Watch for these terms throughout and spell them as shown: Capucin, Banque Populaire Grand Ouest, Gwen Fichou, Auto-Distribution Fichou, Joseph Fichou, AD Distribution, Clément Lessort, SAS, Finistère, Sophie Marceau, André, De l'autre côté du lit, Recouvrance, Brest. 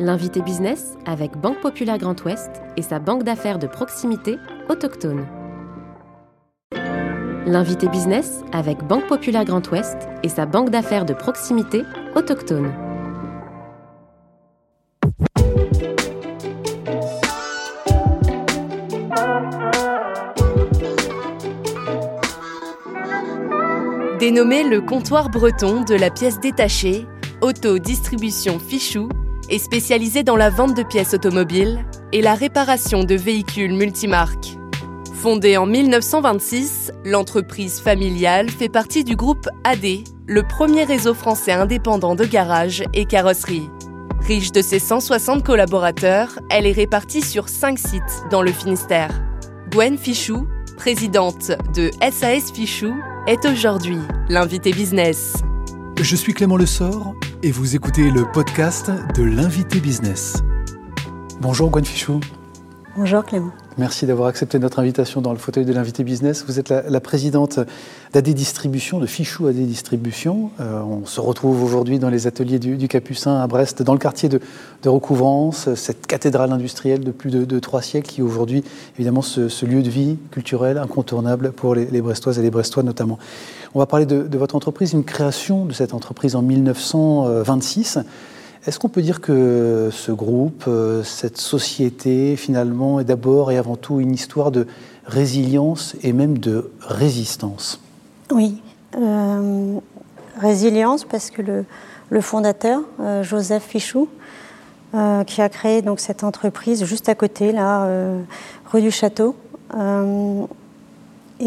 L'invité business avec Banque Populaire Grand Ouest et sa banque d'affaires de proximité autochtone. L'invité business avec Banque Populaire Grand Ouest et sa banque d'affaires de proximité autochtone. Dénommé le comptoir breton de la pièce détachée, Auto-Distribution Fichou est spécialisée dans la vente de pièces automobiles et la réparation de véhicules multimarques. Fondée en 1926, l'entreprise familiale fait partie du groupe AD, le premier réseau français indépendant de garages et carrosseries. Riche de ses 160 collaborateurs, elle est répartie sur 5 sites dans le Finistère. Gwen Fichou, présidente de SAS Fichou, est aujourd'hui l'invité business. Je suis Clément Lessort et vous écoutez le podcast de l'invité business. Bonjour Gwen Fichou. Bonjour Clément. Merci d'avoir accepté notre invitation dans le fauteuil de l'invité business. Vous êtes la présidente d'AD Distribution, de Fichou AD Distribution. On se retrouve aujourd'hui dans les ateliers du Capucin à Brest, dans le quartier de Recouvrance, cette cathédrale industrielle de plus de 3 siècles qui aujourd'hui, évidemment, ce lieu de vie culturel incontournable pour les Brestoises et les Brestois notamment. On va parler de votre entreprise, une création de cette entreprise en 1926. Est-ce qu'on peut dire que ce groupe, cette société, finalement, est d'abord et avant tout une histoire de résilience et même de résistance ? Oui, résilience parce que le fondateur, Joseph Fichou, qui a créé donc, cette entreprise juste à côté, là, rue du Château, est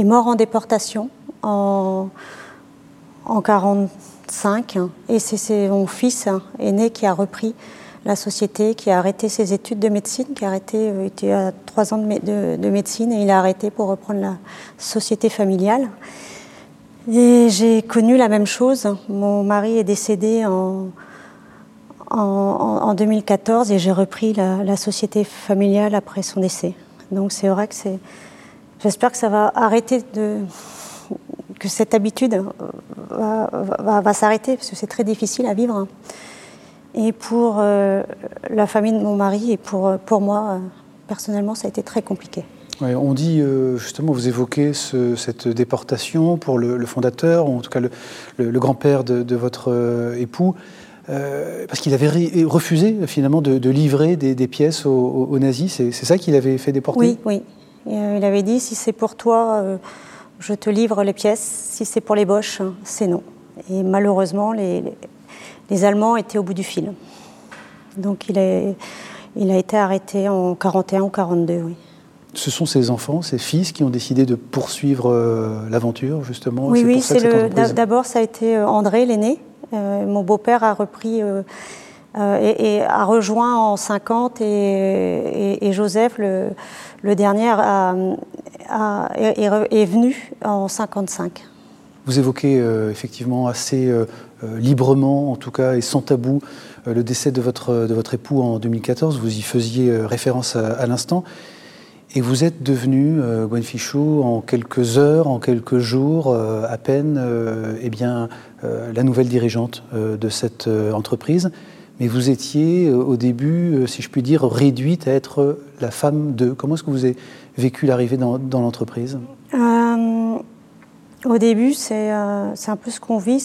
mort en déportation en 1945, et c'est son fils aîné qui a repris la société, qui a arrêté ses études de médecine, était à 3 ans de médecine, et il a arrêté pour reprendre la société familiale. Et j'ai connu la même chose. Mon mari est décédé en 2014 et j'ai repris la société familiale après son décès. Donc c'est vrai que j'espère que ça va arrêter que cette habitude va s'arrêter, parce que c'est très difficile à vivre. Et pour la famille de mon mari et pour moi, personnellement, ça a été très compliqué. Ouais, on dit, justement, vous évoquez cette déportation pour le fondateur, ou en tout cas le grand-père de votre époux, parce qu'il avait refusé, finalement, de livrer des pièces aux nazis. C'est ça qu'il avait fait déporter ? Oui. Il avait dit, si c'est pour toi... je te livre les pièces, si c'est pour les Boches, c'est non. Et malheureusement, les Allemands étaient au bout du fil. Donc il a été arrêté en 1941 ou 1942, oui. Ce sont ses enfants, ses fils qui ont décidé de poursuivre l'aventure, justement. Oui, d'abord ça a été André, l'aîné. Mon beau-père a repris et a rejoint en 1950 et Joseph, le dernier, est venu en 1955. Vous évoquez effectivement assez librement, en tout cas, et sans tabou, le décès de votre époux en 2014. Vous y faisiez référence à l'instant. Et vous êtes devenue, Gwen Fichou, en quelques heures, en quelques jours, à peine, la nouvelle dirigeante de cette entreprise. Mais vous étiez, au début, si je puis dire, réduite à être la femme d'eux. Comment est-ce que vous avez vécu l'arrivée dans l'entreprise ? Au début, c'est un peu ce qu'on vit.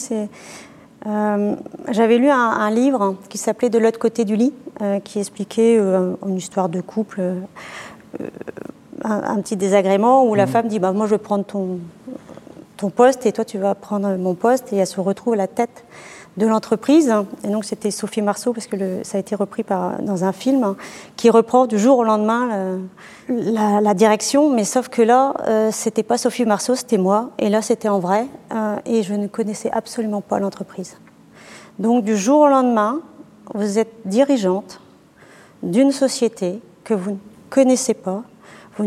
J'avais lu un livre qui s'appelait « De l'autre côté du lit », qui expliquait une histoire de couple, un petit désagrément, où la femme dit « moi, je vais prendre ton poste et toi, tu vas prendre mon poste ». Et elle se retrouve à la tête de l'entreprise, et donc c'était Sophie Marceau, parce que ça a été repris dans un film, qui reprend du jour au lendemain la direction, mais sauf que là, c'était pas Sophie Marceau, c'était moi, et là c'était en vrai, et je ne connaissais absolument pas l'entreprise. Donc du jour au lendemain, vous êtes dirigeante d'une société que vous ne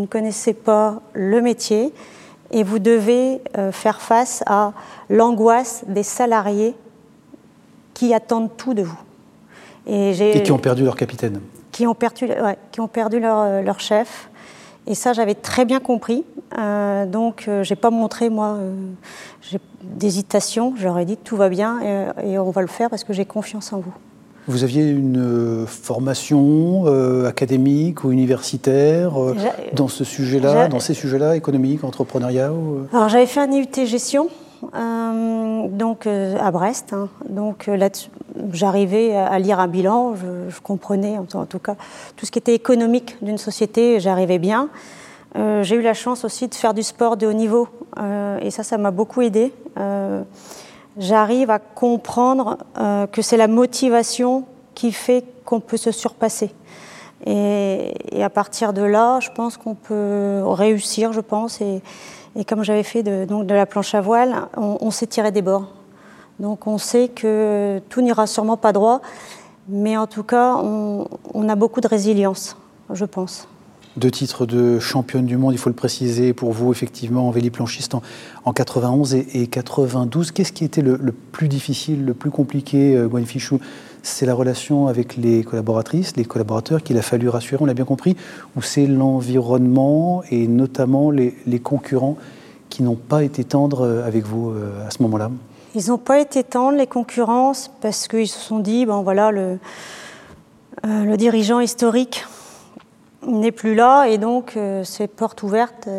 connaissez pas, le métier, et vous devez faire face à l'angoisse des salariés qui attendent tout de vous. Et qui ont perdu leur capitaine. Qui ont perdu leur chef. Et ça, j'avais très bien compris. Donc, j'ai pas montré, moi, d'hésitation. J'aurais dit, tout va bien et on va le faire parce que j'ai confiance en vous. Vous aviez une formation académique ou universitaire dans ce sujet-là, dans ces sujets-là, économique, entrepreneuriat ou... Alors j'avais fait un IUT gestion, donc à Brest. Hein, donc là-dessus, j'arrivais à lire un bilan, je comprenais en tout cas tout ce qui était économique d'une société, j'arrivais bien. J'ai eu la chance aussi de faire du sport de haut niveau, et ça m'a beaucoup aidée. J'arrive à comprendre que c'est la motivation qui fait qu'on peut se surpasser. Et à partir de là, je pense qu'on peut réussir, je pense. Et comme j'avais fait de la planche à voile, on sait tirer des bords. Donc on sait que tout n'ira sûrement pas droit, mais en tout cas, on a beaucoup de résilience, je pense. Deux titres de championne du monde, il faut le préciser, pour vous, effectivement, en véliplanchiste en 91 et 92. Qu'est-ce qui était le plus difficile, le plus compliqué, Gwen Fichou ? C'est la relation avec les collaboratrices, les collaborateurs qu'il a fallu rassurer, on l'a bien compris, ou c'est l'environnement et notamment les concurrents qui n'ont pas été tendres avec vous à ce moment-là ? Ils n'ont pas été tendres, les concurrents, parce qu'ils se sont dit, ben voilà, le dirigeant historique n'est plus là et donc c'est porte ouverte,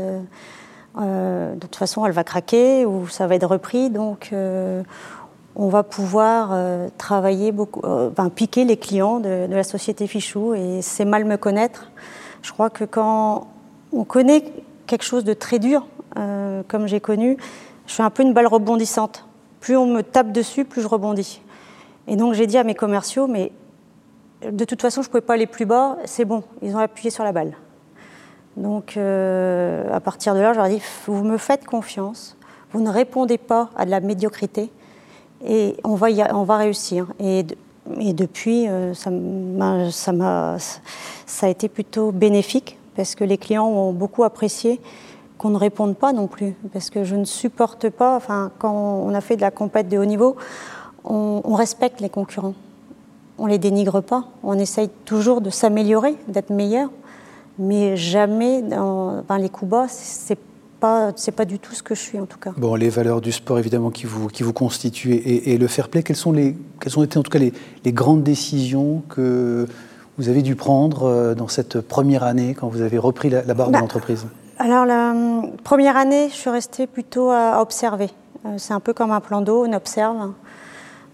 de toute façon elle va craquer ou ça va être repris, donc on va pouvoir travailler beaucoup, piquer les clients de la société Fichou, et c'est mal me connaître. Je crois que quand on connaît quelque chose de très dur, comme j'ai connu, je suis un peu une balle rebondissante, plus on me tape dessus, plus je rebondis, et donc j'ai dit à mes commerciaux, mais de toute façon, je ne pouvais pas aller plus bas, c'est bon, ils ont appuyé sur la balle. Donc, à partir de là, je leur ai dit, vous me faites confiance, vous ne répondez pas à de la médiocrité, et on va réussir. Et depuis, ça a été plutôt bénéfique, parce que les clients ont beaucoup apprécié qu'on ne réponde pas non plus, parce que je ne supporte pas, enfin, quand on a fait de la compète de haut niveau, on respecte les concurrents. On ne les dénigre pas, on essaye toujours de s'améliorer, d'être meilleur, mais jamais dans les coups bas, c'est pas du tout ce que je suis en tout cas. Bon, les valeurs du sport évidemment qui vous constituent et le fair play, quelles ont été en tout cas les grandes décisions que vous avez dû prendre dans cette première année quand vous avez repris la barre de l'entreprise ? Alors la première année, je suis restée plutôt à observer, c'est un peu comme un plan d'eau, on observe.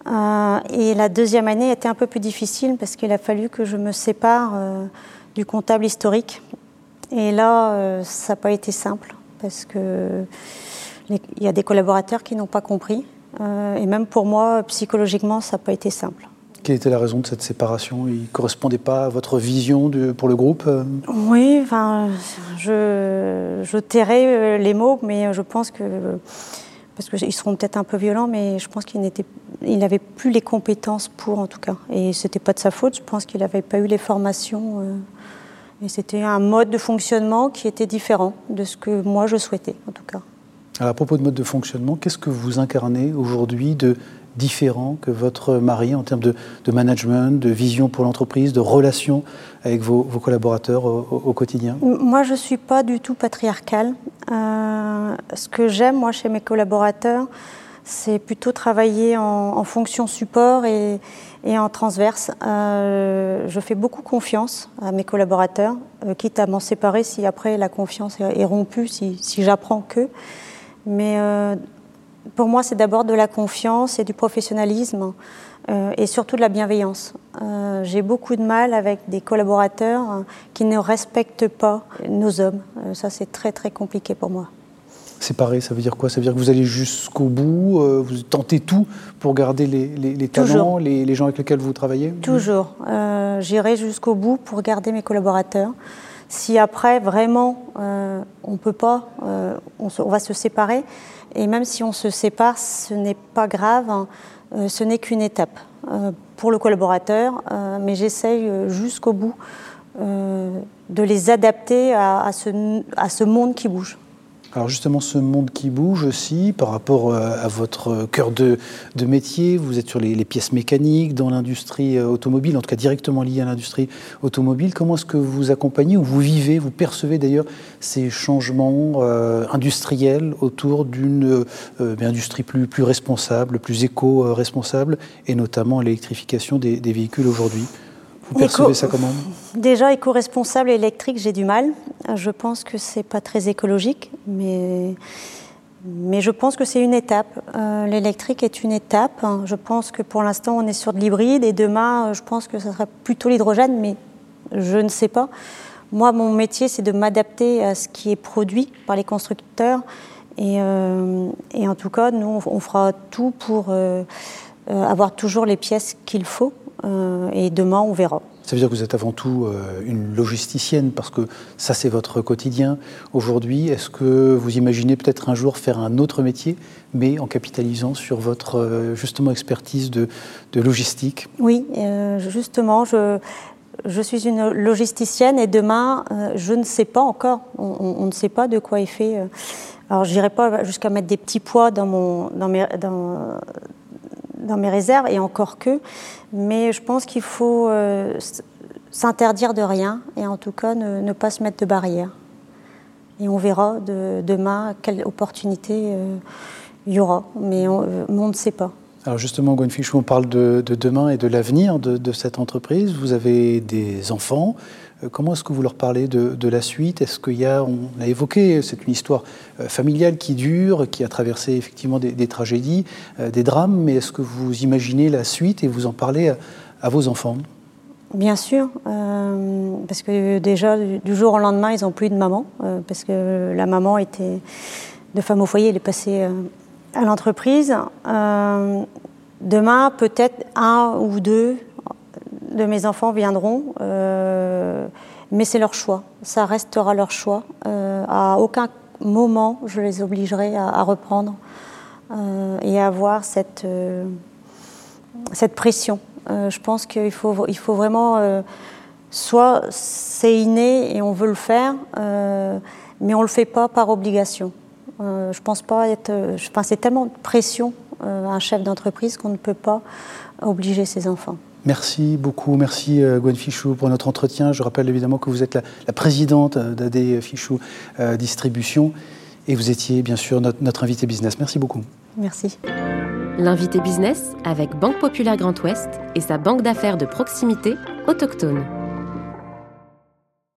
Et la deuxième année était un peu plus difficile parce qu'il a fallu que je me sépare du comptable historique. Et là, ça n'a pas été simple parce qu'il y a des collaborateurs qui n'ont pas compris. Et même pour moi, psychologiquement, ça n'a pas été simple. Quelle était la raison de cette séparation ? Il ne correspondait pas à votre vision pour le groupe ? Oui, enfin, je tairai les mots, mais je pense que... Parce qu'ils seront peut-être un peu violents, mais je pense qu'il n'avait plus les compétences pour, en tout cas. Et ce n'était pas de sa faute, je pense qu'il n'avait pas eu les formations. Et c'était un mode de fonctionnement qui était différent de ce que moi je souhaitais, en tout cas. Alors à propos de mode de fonctionnement, qu'est-ce que vous incarnez aujourd'hui de différent que votre mari en termes de management, de vision pour l'entreprise, de relations avec vos collaborateurs au quotidien ? Moi, je ne suis pas du tout patriarcale. Ce que j'aime, moi, chez mes collaborateurs, c'est plutôt travailler en fonction support et en transverse. Je fais beaucoup confiance à mes collaborateurs, quitte à m'en séparer si après la confiance est rompue, si j'apprends qu'eux. Mais... pour moi, c'est d'abord de la confiance et du professionnalisme et surtout de la bienveillance. J'ai beaucoup de mal avec des collaborateurs qui ne respectent pas nos hommes. Ça, c'est très, très compliqué pour moi. Séparer, ça veut dire quoi ? Ça veut dire que vous allez jusqu'au bout, vous tentez tout pour garder les talents, les gens avec lesquels vous travaillez ? Toujours. J'irai jusqu'au bout pour garder mes collaborateurs. Si après, vraiment, on ne peut pas, on va se séparer. Et même si on se sépare, ce n'est pas grave, hein. Ce n'est qu'une étape pour le collaborateur, mais j'essaye jusqu'au bout de les adapter à ce monde qui bouge. Alors justement, ce monde qui bouge aussi, par rapport à votre cœur de métier, vous êtes sur les pièces mécaniques, dans l'industrie automobile, en tout cas directement liée à l'industrie automobile. Comment est-ce que vous accompagnez ou vous vivez, vous percevez d'ailleurs ces changements industriels autour d'une industrie plus responsable, plus éco-responsable, et notamment l'électrification des véhicules aujourd'hui ? Vous percevez ça comment ? Déjà, éco-responsable et électrique, j'ai du mal. Je pense que ce n'est pas très écologique, mais je pense que c'est une étape. L'électrique est une étape. Je pense que pour l'instant, on est sur de l'hybride, et demain, je pense que ça sera plutôt l'hydrogène, mais je ne sais pas. Moi, mon métier, c'est de m'adapter à ce qui est produit par les constructeurs, et en tout cas, nous, on fera tout pour avoir toujours les pièces qu'il faut. Et demain, on verra. Ça veut dire que vous êtes avant tout une logisticienne, parce que ça, c'est votre quotidien aujourd'hui. Est-ce que vous imaginez peut-être un jour faire un autre métier, mais en capitalisant sur votre, justement, expertise de logistique ? Oui, justement, je suis une logisticienne, et demain, je ne sais pas encore. On ne sait pas de quoi est fait. Alors, je n'irai pas jusqu'à mettre des petits poids dans mes réserves, et encore que, mais je pense qu'il faut s'interdire de rien, et en tout cas ne pas se mettre de barrières. Et on verra demain quelle opportunité il y aura, mais on ne sait pas. Alors justement, Gwen Fichou, on parle de demain et de l'avenir de cette entreprise. Vous avez des enfants. Comment est-ce que vous leur parlez de la suite ? Est-ce qu'il y a, on l'a évoqué, c'est une histoire familiale qui dure, qui a traversé effectivement des tragédies, des drames, mais est-ce que vous imaginez la suite et vous en parlez à vos enfants ? Bien sûr, parce que déjà, du jour au lendemain, ils n'ont plus de maman, parce que la maman était de femme au foyer, elle est passée à l'entreprise. Demain, peut-être un ou deux de mes enfants viendront, mais c'est leur choix. Ça restera leur choix. À aucun moment, je les obligerai à reprendre et à avoir cette pression. Je pense qu'il faut vraiment... soit c'est inné et on veut le faire, mais on ne le fait pas par obligation. Je pense pas être... Enfin, c'est tellement de pression à un chef d'entreprise qu'on ne peut pas obliger ses enfants. Merci beaucoup, merci Gwen Fichou pour notre entretien. Je rappelle évidemment que vous êtes la présidente d'AD Fichou Distribution, et vous étiez bien sûr notre invité business. Merci beaucoup. Merci. L'invité business avec Banque Populaire Grand Ouest et sa banque d'affaires de proximité autochtone.